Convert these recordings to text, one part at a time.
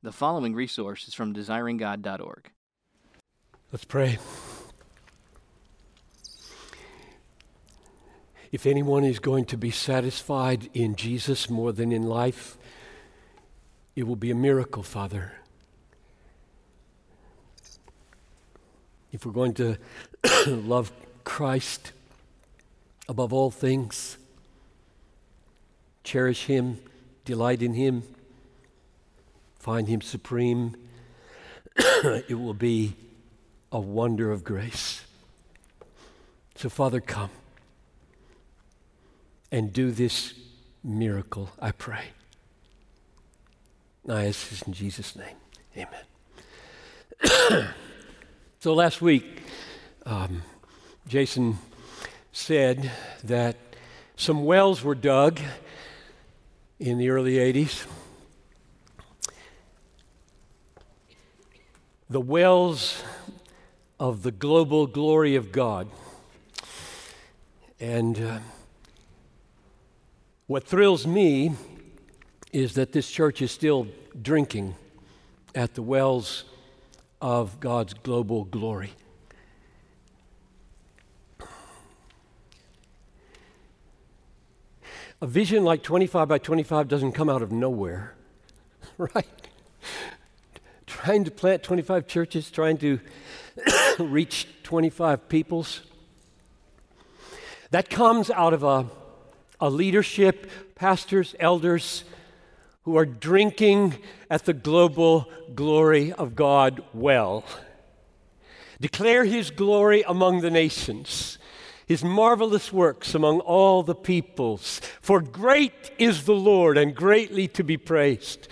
The following resource is from DesiringGod.org. Let's pray. If anyone is going to be satisfied in Jesus more than in life, it will be a miracle, Father. If we're going to love Christ above all things, cherish Him, delight in Him, find Him supreme, it will be a wonder of grace. So, Father, come and do this miracle, I pray. I ask this in Jesus' name. Amen. So last week, Jason said that some wells were dug in the early 80s. The wells of the global glory of God. And what thrills me is that this church is still drinking at the wells of God's global glory. A vision like 25 by 25 doesn't come out of nowhere, right? Trying to plant 25 churches, trying to reach 25 peoples. That comes out of a leadership, pastors, elders, who are drinking at the global glory of God well. Declare His glory among the nations, His marvelous works among all the peoples. For great is the Lord and greatly to be praised.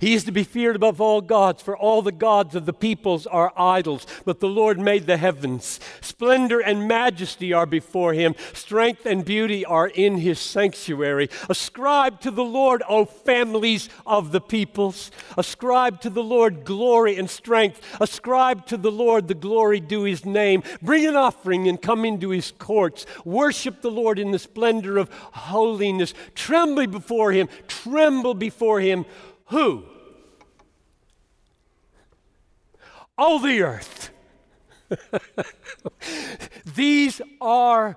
He is to be feared above all gods, for all the gods of the peoples are idols, but the Lord made the heavens. Splendor and majesty are before Him. Strength and beauty are in His sanctuary. Ascribe to the Lord, O families of the peoples. Ascribe to the Lord glory and strength. Ascribe to the Lord the glory due His name. Bring an offering and come into His courts. Worship the Lord in the splendor of holiness. Tremble before Him. Tremble before Him. Who? All the earth. These are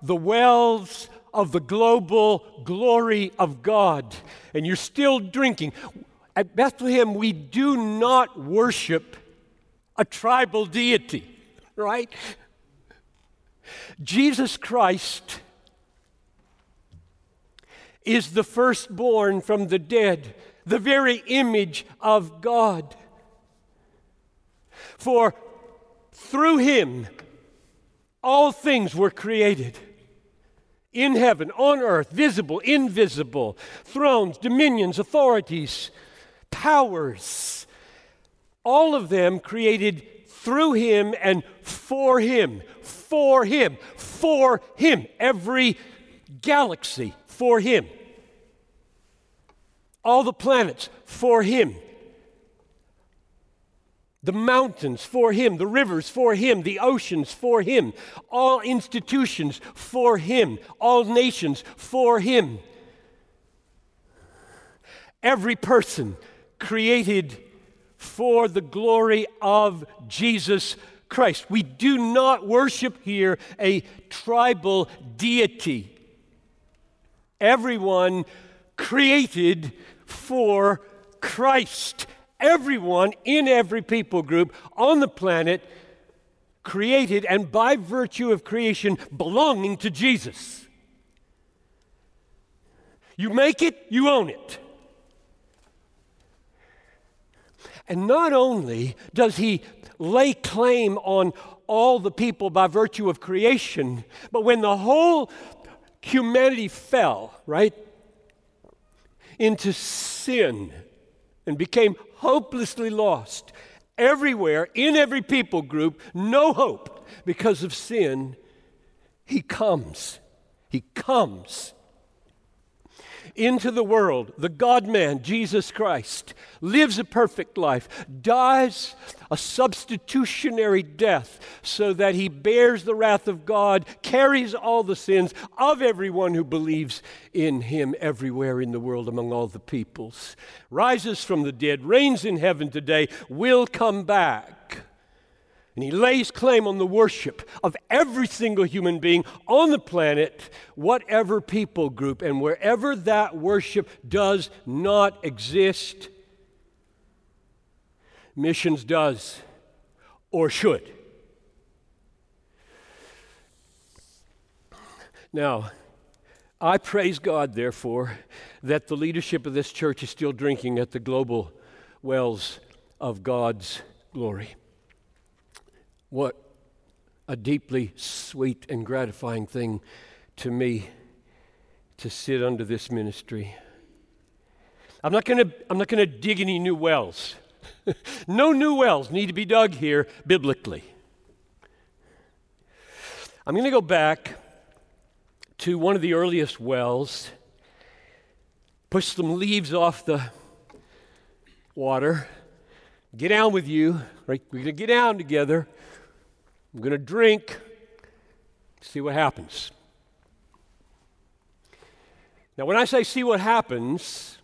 the wells of the global glory of God, and you're still drinking. At Bethlehem, we do not worship a tribal deity, right? Jesus Christ is the firstborn from the dead, the very image of God. For through Him, all things were created in heaven, on earth, visible, invisible, thrones, dominions, authorities, powers, all of them created through Him and for Him, for Him, for Him, every galaxy for Him. All the planets for Him, the mountains for Him, the rivers for Him, the oceans for Him, all institutions for Him, all nations for Him. Every person created for the glory of Jesus Christ. We do not worship here a tribal deity. Everyone created for Christ. Everyone in every people group on the planet created and by virtue of creation belonging to Jesus. You make it, you own it. And not only does He lay claim on all the people by virtue of creation, but when the whole humanity fell, right, into sin and became hopelessly lost. Everywhere, in every people group, no hope because of sin. He comes. He comes. into the world, the God-man, Jesus Christ, lives a perfect life, dies a substitutionary death so that he bears the wrath of God, carries all the sins of everyone who believes in him everywhere in the world among all the peoples, rises from the dead, reigns in heaven today, will come back. And he lays claim on the worship of every single human being on the planet, whatever people group. And wherever that worship does not exist, missions does, or should. Now, I praise God, therefore, that the leadership of this church is still drinking at the global wells of God's glory. What a deeply sweet and gratifying thing to me to sit under this ministry. I'm not going to dig any new wells. No new wells need to be dug here biblically. I'm going to go back to one of the earliest wells, push some leaves off the water, get down with you, right? We're going to get down together. I'm going to drink, see what happens. Now, when I say see what happens,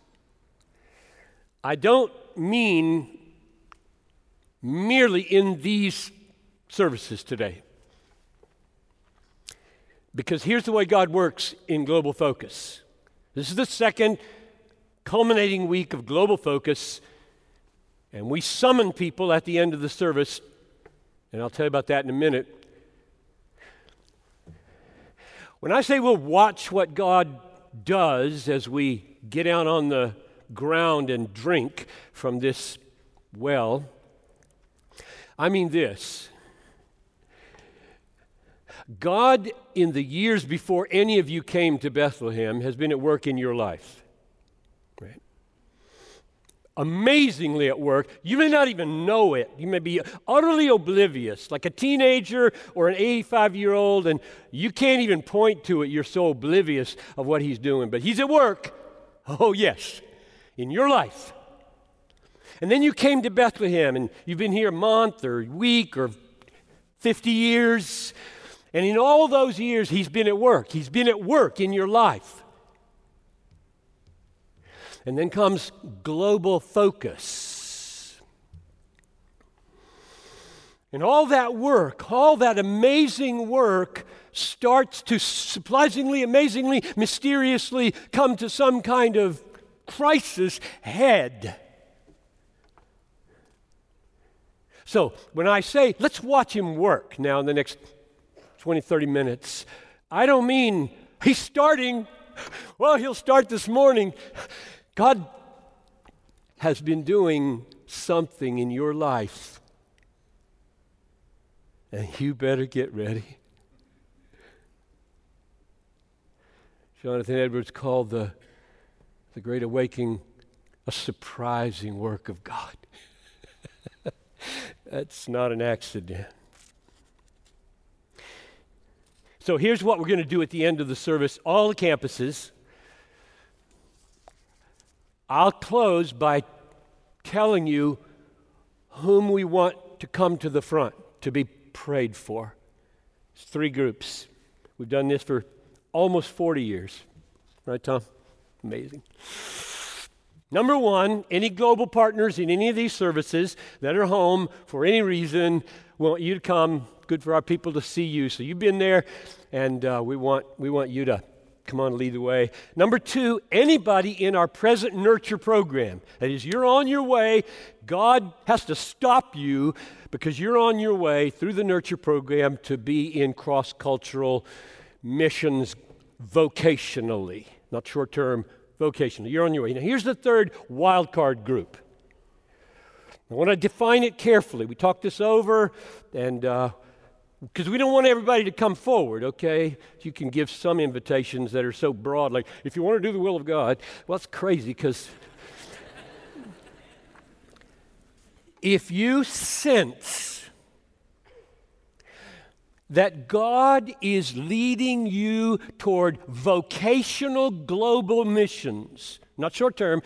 I don't mean merely in these services today. Because here's the way God works in Global Focus. This is the second culminating week of Global Focus, and we summon people at the end of the service. And I'll tell you about that in a minute. When I say we'll watch what God does as we get out on the ground and drink from this well, I mean this. God, in the years before any of you came to Bethlehem, has been at work in your life. Right? Amazingly at work. You may not even know it. You may be utterly oblivious, like a teenager or an 85-year-old, and you can't even point to it. You're so oblivious of what he's doing. But he's at work, oh yes, in your life. And then you came to Bethlehem, and you've been here a month or a week or 50 years, and in all those years, he's been at work. He's been at work in your life. And then comes Global Focus. And all that work, all that amazing work starts to surprisingly, amazingly, mysteriously come to some kind of crisis head. So when I say, let's watch him work now in the next 20, 30 minutes, I don't mean he's starting. Well, he'll start this morning. God has been doing something in your life, and you better get ready. Jonathan Edwards called the Great Awakening a surprising work of God. That's not an accident. So here's what we're going to do at the end of the service, all the campuses. I'll close by telling you whom we want to come to the front to be prayed for. It's three groups. We've done this for almost 40 years. Right, Tom? Amazing. Number one, any global partners in any of these services that are home for any reason, we want you to come. Good for our people to see you. So you've been there, and we want you to come on, lead the way. Number two, anybody in our present nurture program. That is, you're on your way. God has to stop you because you're on your way through the nurture program to be in cross-cultural missions vocationally. Not short-term, vocationally. You're on your way. Now, here's the third wild card group. I want to define it carefully. We talked this over, and because we don't want everybody to come forward, okay? You can give some invitations that are so broad, like, if you want to do the will of God, well, that's crazy, because if you sense that God is leading you toward vocational global missions, not short term.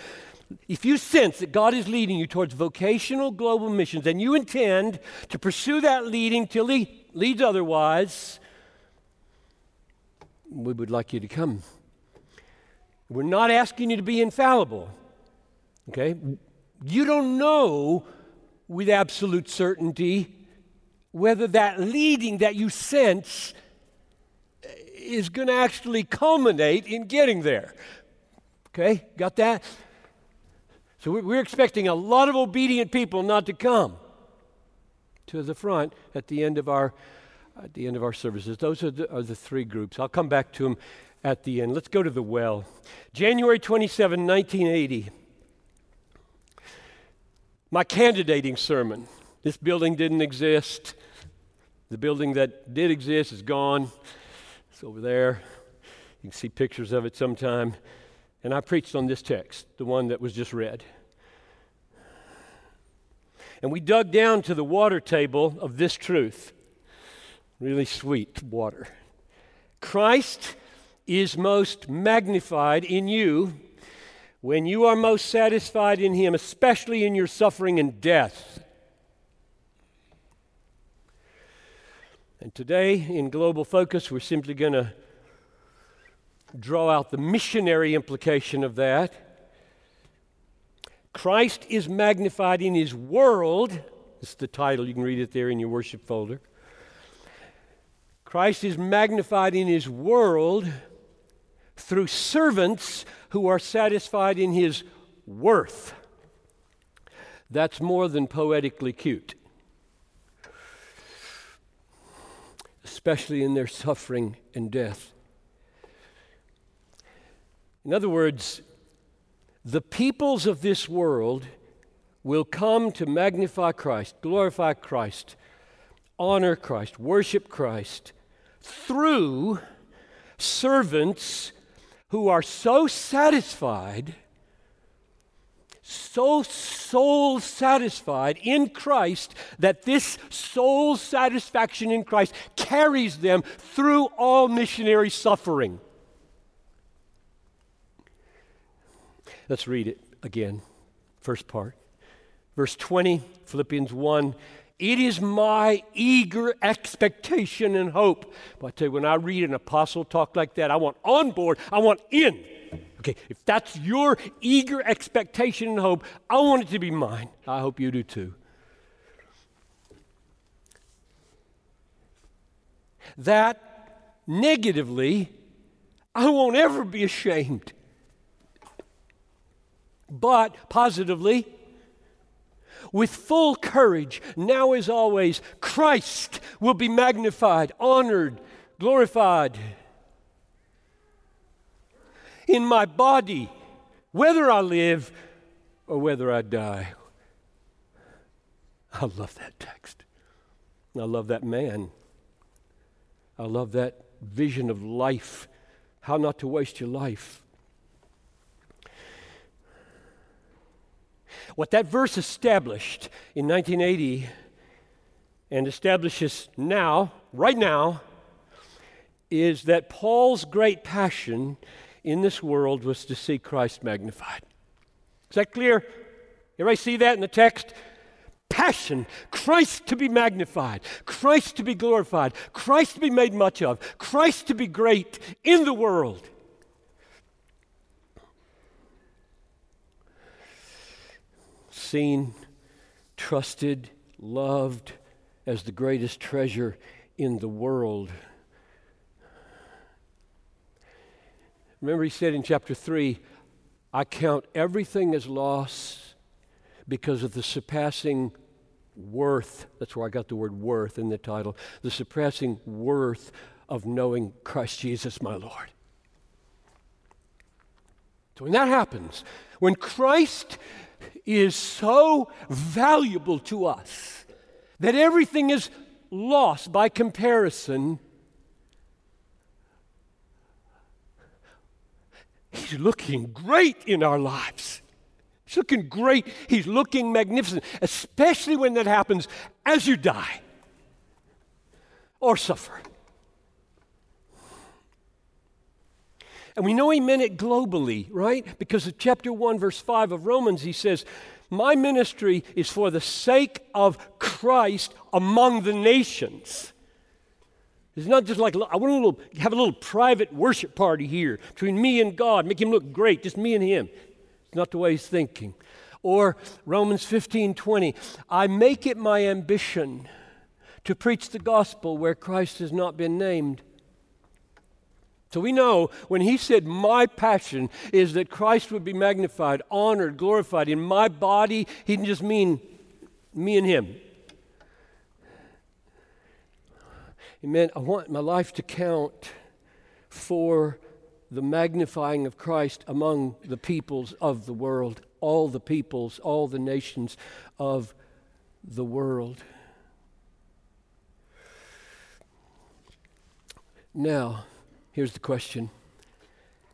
If you sense that God is leading you towards vocational global missions and you intend to pursue that leading till He leads otherwise, we would like you to come. We're not asking you to be infallible, okay? You don't know with absolute certainty whether that leading that you sense is going to actually culminate in getting there, okay? Got that? So we're expecting a lot of obedient people not to come to the front at the end of our services. Those are the three groups. I'll come back to them at the end. Let's go to the well. January 27, 1980. My candidating sermon. This building didn't exist. The building that did exist is gone. It's over there. You can see pictures of it sometime. And I preached on this text, the one that was just read. And we dug down to the water table of this truth. Really sweet water. Christ is most magnified in you when you are most satisfied in Him, especially in your suffering and death. And today, in Global Focus, we're simply going to draw out the missionary implication of that. Christ is magnified in His world. It's the title. You can read it there in your worship folder. Christ is magnified in His world through servants who are satisfied in His worth. That's more than poetically cute, especially in their suffering and death. In other words, the peoples of this world will come to magnify Christ, glorify Christ, honor Christ, worship Christ through servants who are so satisfied, so soul satisfied in Christ that this soul satisfaction in Christ carries them through all missionary suffering. Let's read it again, first part. Verse 20, Philippians 1, it is my eager expectation and hope. But I tell you, when I read an apostle talk like that, I want on board, I want in. Okay, if that's your eager expectation and hope, I want it to be mine. I hope you do too. That negatively, I won't ever be ashamed. But positively, with full courage, now as always, Christ will be magnified, honored, glorified in my body, whether I live or whether I die. I love that text. I love that man. I love that vision of life, how not to waste your life. What that verse established in 1980 and establishes now, right now, is that Paul's great passion in this world was to see Christ magnified. Is that clear? Everybody see that in the text? Passion, Christ to be magnified, Christ to be glorified, Christ to be made much of, Christ to be great in the world. Seen, trusted, loved as the greatest treasure in the world. Remember, he said in chapter 3, I count everything as loss because of the surpassing worth. That's where I got the word worth in the title. The surpassing worth of knowing Christ Jesus, my Lord. So when that happens, when Christ is so valuable to us that everything is lost by comparison, He's looking great in our lives. He's looking great. He's looking magnificent, especially when that happens as you die or suffer. And we know he meant it globally, right? Because of chapter 1, verse 5 of Romans, he says, my ministry is for the sake of Christ among the nations. It's not just like, I want to have a little private worship party here between me and God, make him look great, just me and him. It's not the way he's thinking. Or Romans 15:20, I make it my ambition to preach the gospel where Christ has not been named. So we know when he said, my passion is that Christ would be magnified, honored, glorified in my body, he didn't just mean me and him. He meant, I want my life to count for the magnifying of Christ among the peoples of the world, all the peoples, all the nations of the world. Now, here's the question.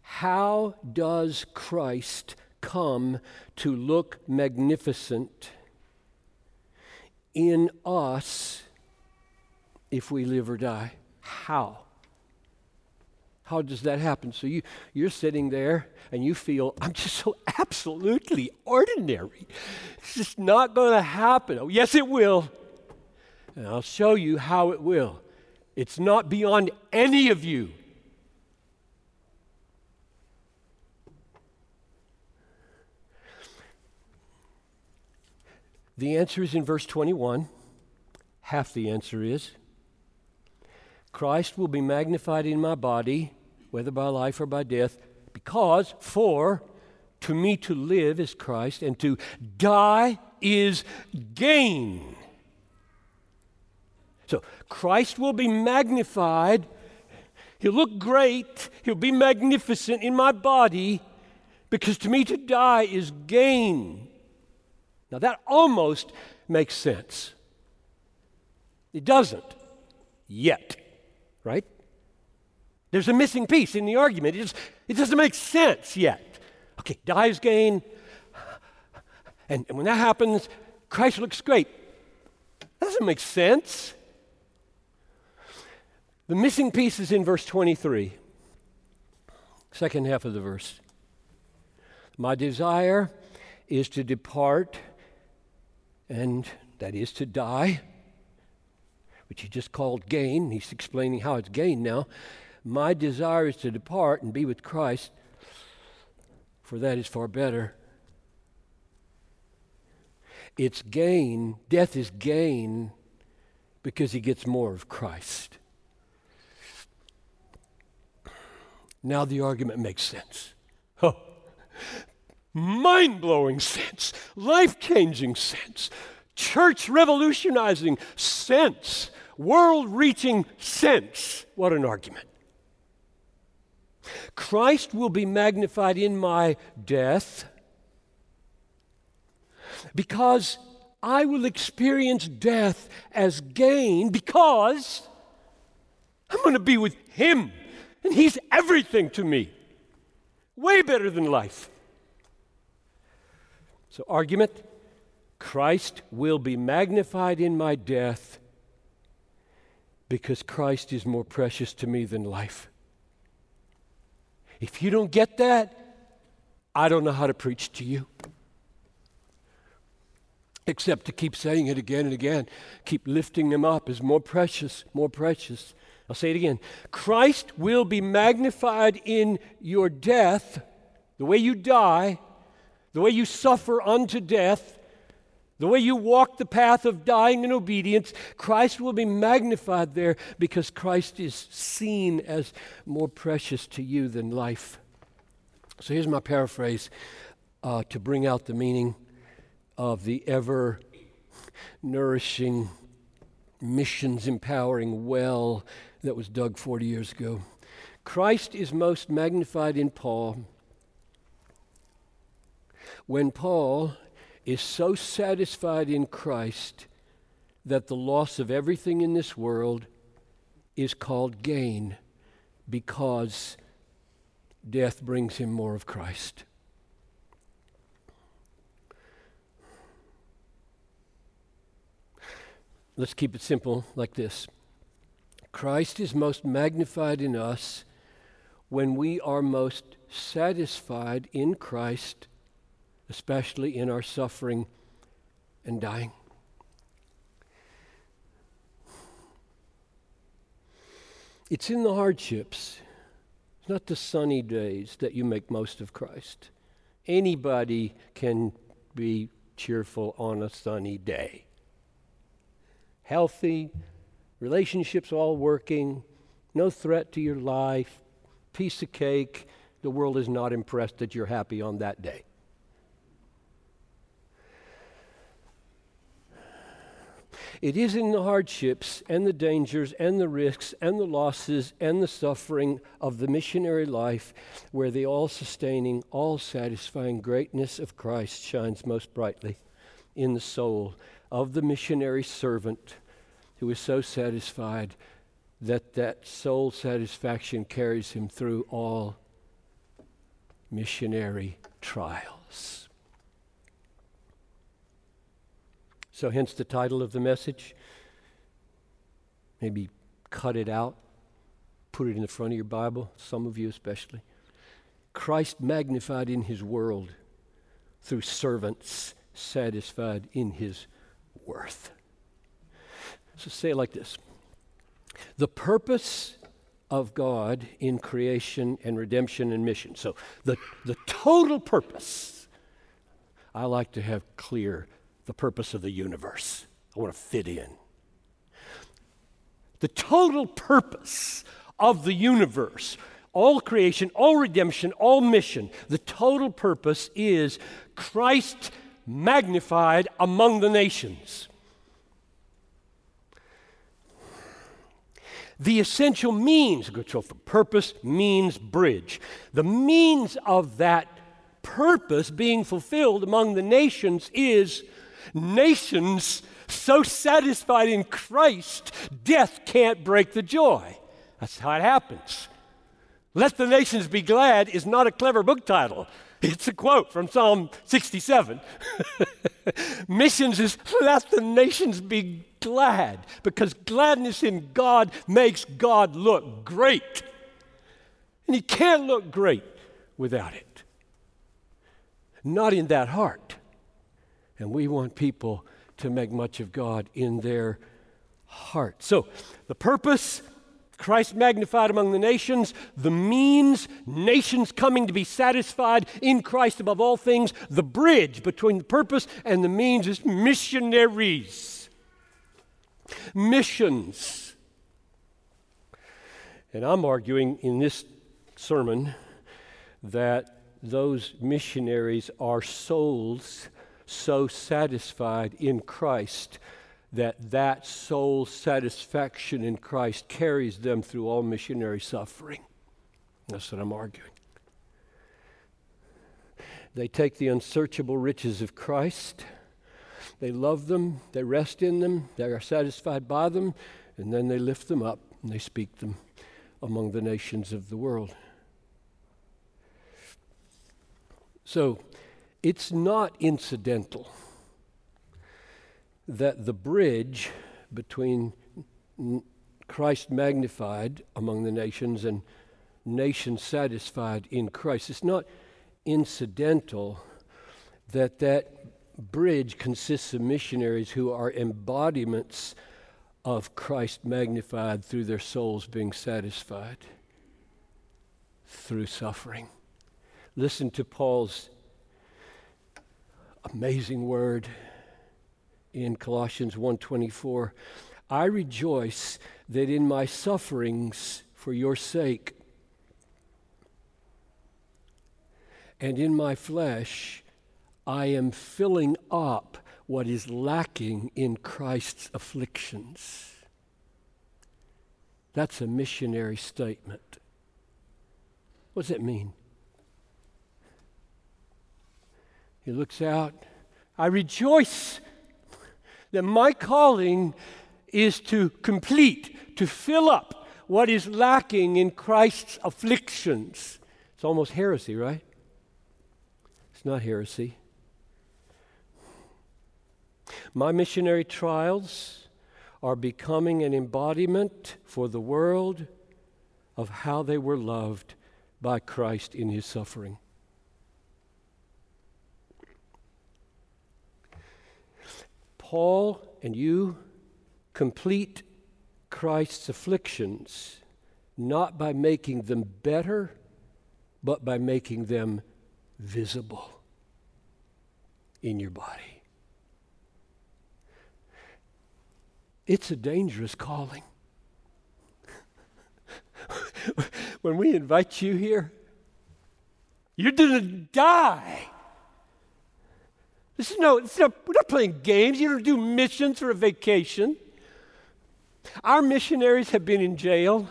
How does Christ come to look magnificent in us if we live or die? How? How does that happen? So you're sitting there and you feel, I'm just so absolutely ordinary. It's just not going to happen. Oh, yes, it will. And I'll show you how it will. It's not beyond any of you. The answer is in verse 21. Half the answer is, Christ will be magnified in my body, whether by life or by death, because for to me to live is Christ, and to die is gain. So Christ will be magnified. He'll look great. He'll be magnificent in my body, because to me to die is gain. Now that almost makes sense. It doesn't yet, right? There's a missing piece in the argument. It doesn't make sense yet. Okay, die is gain. And when that happens, Christ looks great. That doesn't make sense. The missing piece is in verse 23, second half of the verse. My desire is to depart, and that is to die, which he just called gain. He's explaining how it's gain now. My desire is to depart and be with Christ, for that is far better. It's gain. Death is gain because he gets more of Christ. Now the argument makes sense. Oh. Mind-blowing sense, life-changing sense, church-revolutionizing sense, world-reaching sense. What an argument. Christ will be magnified in my death because I will experience death as gain because I'm going to be with him, and he's everything to me, way better than life. So argument, Christ will be magnified in my death because Christ is more precious to me than life. If you don't get that, I don't know how to preach to you. Except to keep saying it again and again. Keep lifting him up as more precious, more precious. I'll say it again. Christ will be magnified in your death, the way you die, the way you suffer unto death, the way you walk the path of dying in obedience. Christ will be magnified there because Christ is seen as more precious to you than life. So here's my paraphrase to bring out the meaning of the ever-nourishing, missions-empowering well that was dug 40 years ago. Christ is most magnified in Paul when Paul is so satisfied in Christ that the loss of everything in this world is called gain because death brings him more of Christ. Let's keep it simple like this. Christ is most magnified in us when we are most satisfied in Christ, especially in our suffering and dying. It's in the hardships, it's not the sunny days, that you make most of Christ. Anybody can be cheerful on a sunny day. Healthy, relationships all working, no threat to your life, piece of cake. The world is not impressed that you're happy on that day. It is in the hardships and the dangers and the risks and the losses and the suffering of the missionary life where the all-sustaining, all-satisfying greatness of Christ shines most brightly in the soul of the missionary servant who is so satisfied that that soul satisfaction carries him through all missionary trials. So hence the title of the message. Maybe cut it out, put it in the front of your Bible, some of you especially. Christ magnified in his world through servants satisfied in his worth. So say it like this. The purpose of God in creation and redemption and mission. So the total purpose. I like to have clear the purpose of the universe. I want to fit in. The total purpose of the universe, all creation, all redemption, all mission, the total purpose is Christ magnified among the nations. The essential means, so for purpose, means, bridge. The means of that purpose being fulfilled among the nations is nations so satisfied in Christ, death can't break the joy. That's how it happens. Let the nations be glad is not a clever book title. It's a quote from Psalm 67. Missions is let the nations be glad, because gladness in God makes God look great. And he can't look great without it. Not in that heart. And we want people to make much of God in their heart. So the purpose, Christ magnified among the nations. The means, nations coming to be satisfied in Christ above all things. The bridge between the purpose and the means is missionaries. Missions. And I'm arguing in this sermon that those missionaries are souls so satisfied in Christ that soul satisfaction in Christ carries them through all missionary suffering. That's what I'm arguing. They take the unsearchable riches of Christ. They love them. They rest in them. They are satisfied by them. And then they lift them up and they speak them among the nations of the world. So it's not incidental that the bridge between Christ magnified among the nations and nations satisfied in Christ, it's not incidental that bridge consists of missionaries who are embodiments of Christ magnified through their souls being satisfied through suffering. Listen to Paul's amazing word in Colossians 1:24, I rejoice that in my sufferings for your sake and in my flesh I am filling up what is lacking in Christ's afflictions. That's a missionary statement. What does it mean? He looks out, I rejoice that my calling is to complete, to fill up what is lacking in Christ's afflictions. It's almost heresy, right? It's not heresy. My missionary trials are becoming an embodiment for the world of how they were loved by Christ in his suffering. Paul and you complete Christ's afflictions not by making them better, but by making them visible in your body. It's a dangerous calling. When we invite you here, you're going to die. We're not playing games. You don't do missions or a vacation. Our missionaries have been in jail.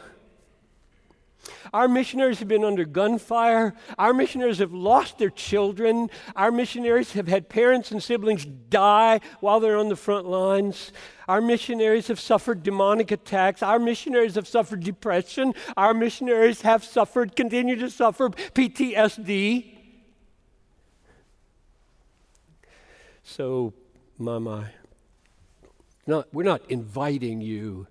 Our missionaries have been under gunfire. Our missionaries have lost their children. Our missionaries have had parents and siblings die while they're on the front lines. Our missionaries have suffered demonic attacks. Our missionaries have suffered depression. Our missionaries have suffered, continue to suffer PTSD. So, we're not inviting you.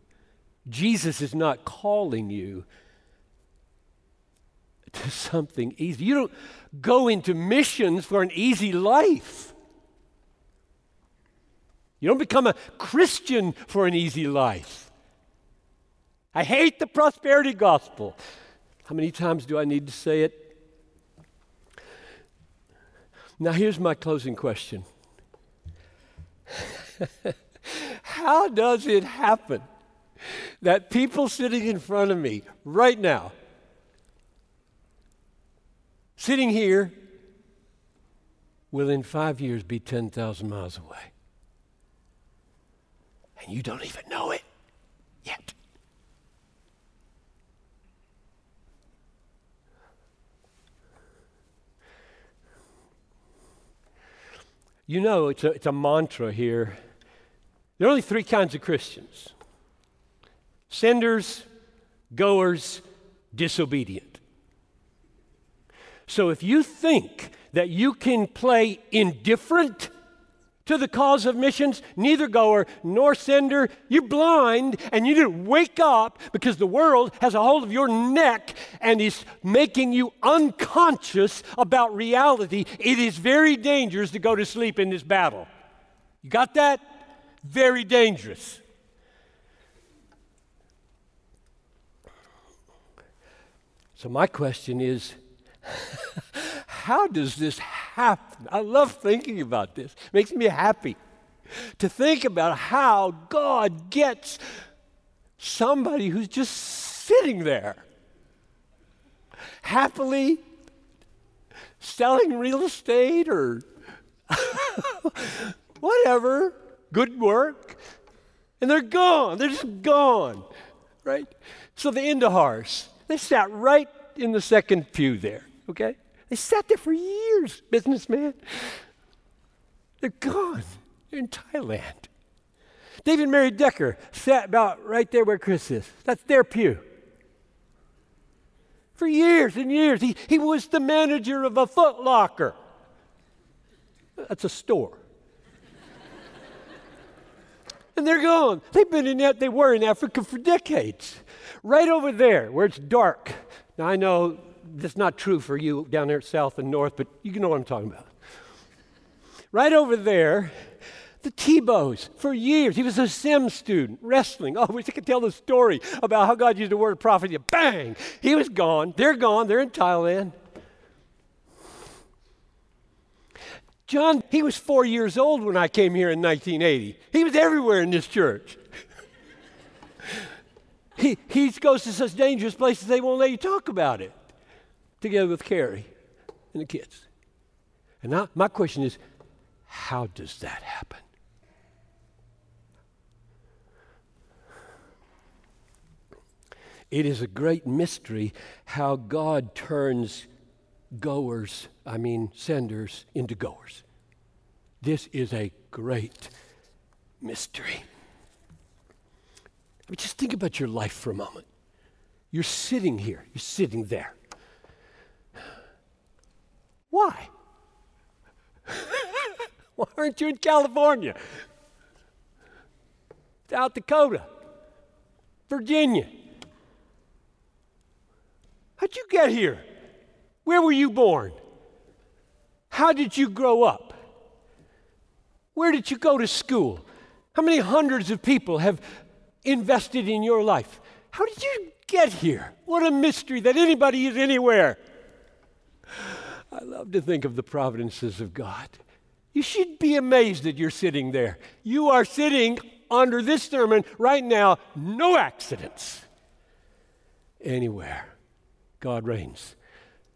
Jesus is not calling you to something easy. You don't go into missions for an easy life. You don't become a Christian for an easy life. I hate the prosperity gospel. How many times do I need to say it? Now, here's my closing question. How does it happen that people sitting in front of me right now, sitting here, will in 5 years be 10,000 miles away? And you don't even know it yet. You know, it's a mantra here. There are only three kinds of Christians: senders, goers, disobedient. So if you think that you can play indifferent to the cause of missions, neither goer nor sender, you're blind and you need to wake up, because the world has a hold of your neck and is making you unconscious about reality. It is very dangerous to go to sleep in this battle. You got that? Very dangerous. So my question is, how does this happen? I love thinking about this. It makes me happy to think about how God gets somebody who's just sitting there happily selling real estate or whatever, good work, and they're gone. They're just gone, right? So the Indahars, they sat right in the second pew there. Okay? They sat there for years, businessman. They're gone. They're in Thailand. David and Mary Decker sat about right there where Chris is. That's their pew. For years and years. He was the manager of a Foot Locker. That's a store. And they're gone. They were in Africa for decades. Right over there where it's dark. Now I know that's not true for you down there south and north, but you know what I'm talking about. Right over there, the Tebos, for years. He was a sim student, wrestling. Oh, I wish I could tell the story about how God used the word prophet. Bang! He was gone. They're gone. They're in Thailand. John, he was 4 years old when I came here in 1980. He was everywhere in this church. He goes to such dangerous places they won't let you talk about it, together with Carrie and the kids. And now my question is, how does that happen? It is a great mystery how God turns senders into goers. This is a great mystery. I mean, just think about your life for a moment. You're sitting here. You're sitting there. Why? Why aren't you in California? South Dakota, Virginia. How'd you get here? Where were you born? How did you grow up? Where did you go to school? How many hundreds of people have invested in your life? How did you get here? What a mystery that anybody is anywhere. I love to think of the providences of God. You should be amazed that you're sitting there. You are sitting under this sermon right now, no accidents. Anywhere. God reigns.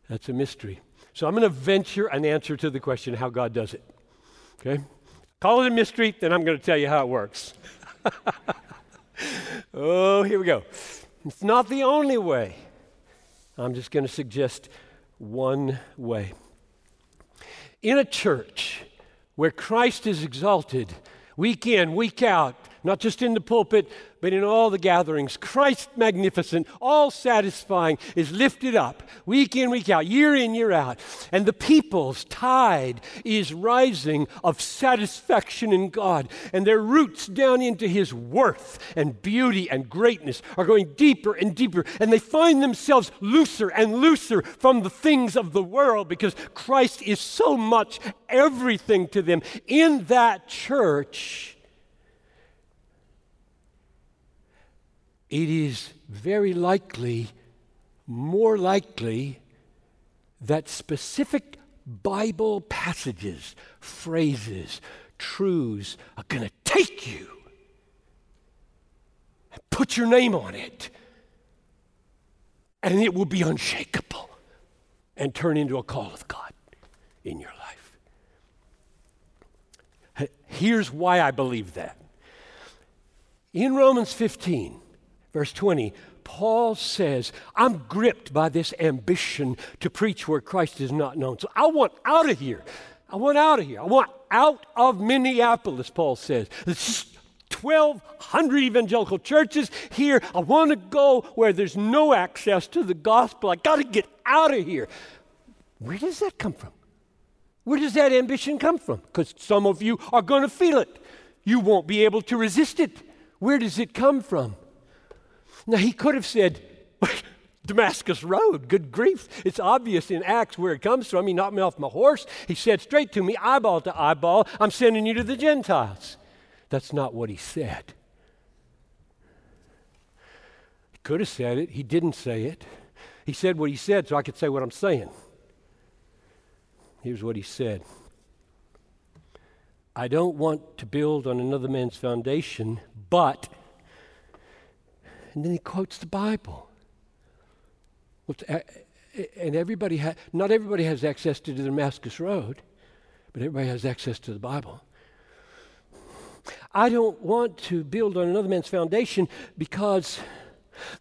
That's a mystery. So I'm going to venture an answer to the question how God does it. Okay? Call it a mystery, then I'm going to tell you how it works. Oh, here we go. It's not the only way. I'm just going to suggest one way. In a church where Christ is exalted, week in, week out, not just in the pulpit, but in all the gatherings, Christ magnificent, all satisfying, is lifted up week in, week out, year in, year out. And the people's tide is rising of satisfaction in God. And their roots down into His worth and beauty and greatness are going deeper and deeper. And they find themselves looser and looser from the things of the world because Christ is so much everything to them. In that church, it is very likely, more likely, that specific Bible passages, phrases, truths are going to take you and put your name on it, and it will be unshakable and turn into a call of God in your life. Here's why I believe that. In Romans 15, Verse 20, Paul says, I'm gripped by this ambition to preach where Christ is not known. So I want out of here. I want out of here. I want out of Minneapolis, Paul says. It's just 1,200 evangelical churches here. I want to go where there's no access to the gospel. I got to get out of here. Where does that come from? Where does that ambition come from? Because some of you are going to feel it. You won't be able to resist it. Where does it come from? Now, he could have said, Damascus Road, good grief. It's obvious in Acts where it comes from. He knocked me off my horse. He said straight to me, eyeball to eyeball, I'm sending you to the Gentiles. That's not what he said. He could have said it. He didn't say it. He said what he said so I could say what I'm saying. Here's what he said. I don't want to build on another man's foundation, but... And then he quotes the Bible. And not everybody has access to the Damascus Road, but everybody has access to the Bible. I don't want to build on another man's foundation because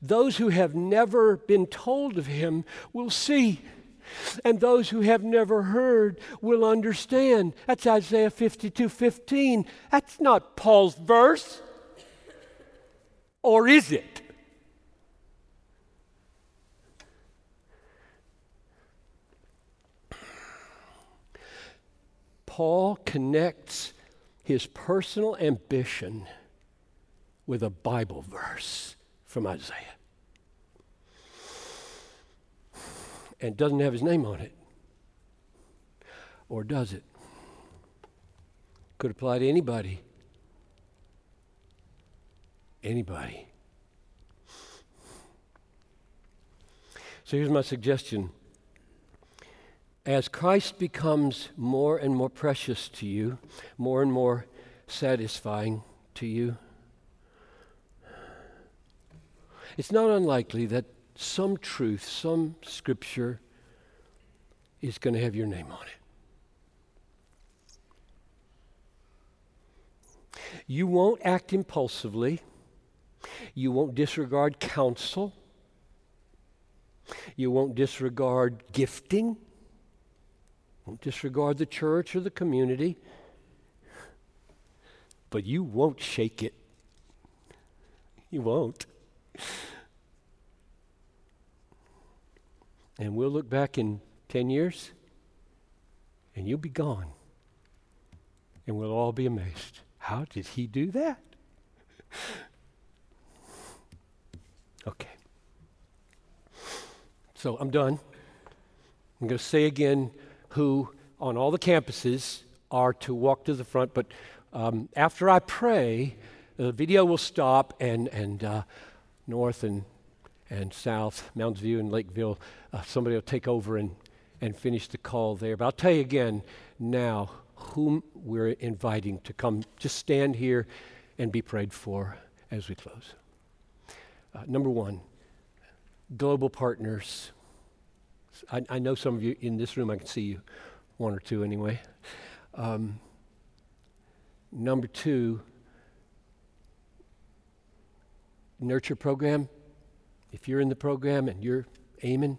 those who have never been told of Him will see, and those who have never heard will understand. That's Isaiah 52:15. That's not Paul's verse. Or is it? Paul connects his personal ambition with a Bible verse from Isaiah. And doesn't have his name on it. Or does it? Could apply to anybody. Anybody. So here's my suggestion. As Christ becomes more and more precious to you, more and more satisfying to you, it's not unlikely that some truth, some scripture is going to have your name on it. You won't act impulsively. You won't disregard counsel. You won't disregard gifting. Won't disregard the church or the community. But you won't shake it. You won't. And we'll look back in 10 years, and you'll be gone. And we'll all be amazed. How did he do that? So I'm done. I'm going to say again who on all the campuses are to walk to the front, but after I pray, the video will stop, and north and south, Mounds View and Lakeville, somebody will take over and finish the call there. But I'll tell you again now whom we're inviting to come. Just stand here and be prayed for as we close. Number one, global partners. I know some of you in this room, I can see you, one or two anyway. Number two, nurture program. If you're in the program and you're aiming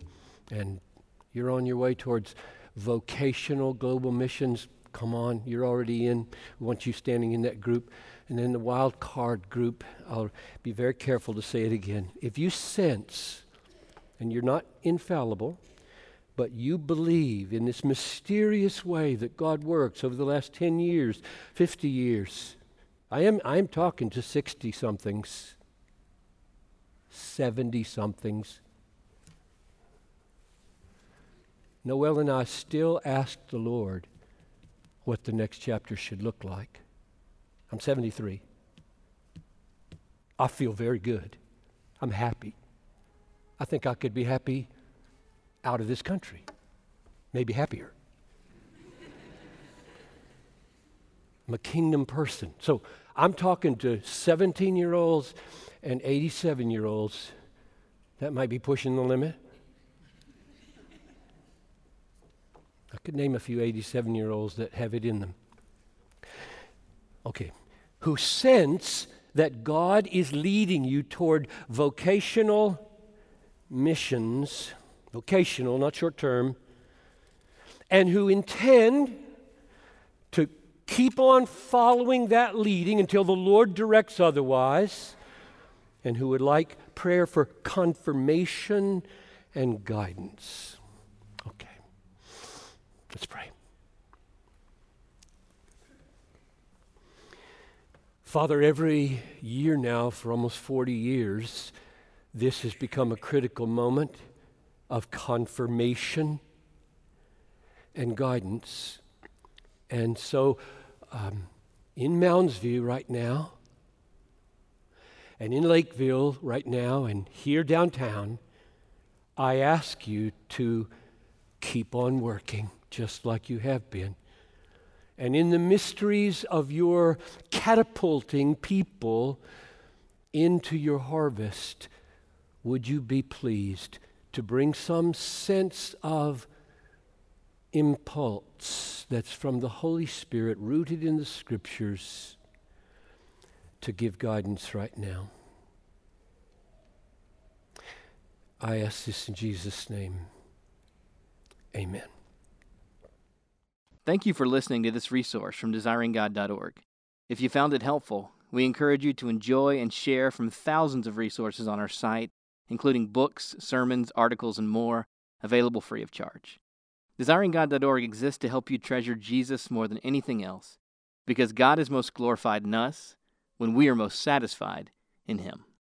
and you're on your way towards vocational global missions, come on, you're already in. We want you standing in that group. And then the wild card group, I'll be very careful to say it again. If you sense, and you're not infallible, but you believe in this mysterious way that God works over the last 10 years, 50 years. I am talking to 60-somethings, 70-somethings. Noel and I still ask the Lord what the next chapter should look like. I'm 73. I feel very good. I'm happy. I think I could be happy out of this country, maybe happier. I'm a kingdom person. So I'm talking to 17-year-olds and 87-year-olds. That might be pushing the limit. I could name a few 87-year-olds that have it in them. Okay, who sense that God is leading you toward vocational missions, vocational, not short term, and who intend to keep on following that leading until the Lord directs otherwise, and who would like prayer for confirmation and guidance. Okay, let's pray. Father, every year now for almost 40 years, this has become a critical moment of confirmation and guidance. And so in Mounds View right now, and in Lakeville right now, and here downtown, I ask you to keep on working just like you have been. And in the mysteries of your catapulting people into your harvest, would you be pleased to bring some sense of impulse that's from the Holy Spirit, rooted in the Scriptures, to give guidance right now? I ask this in Jesus' name. Amen. Thank you for listening to this resource from DesiringGod.org. If you found it helpful, we encourage you to enjoy and share from thousands of resources on our site, including books, sermons, articles, and more, available free of charge. DesiringGod.org exists to help you treasure Jesus more than anything else, because God is most glorified in us when we are most satisfied in Him.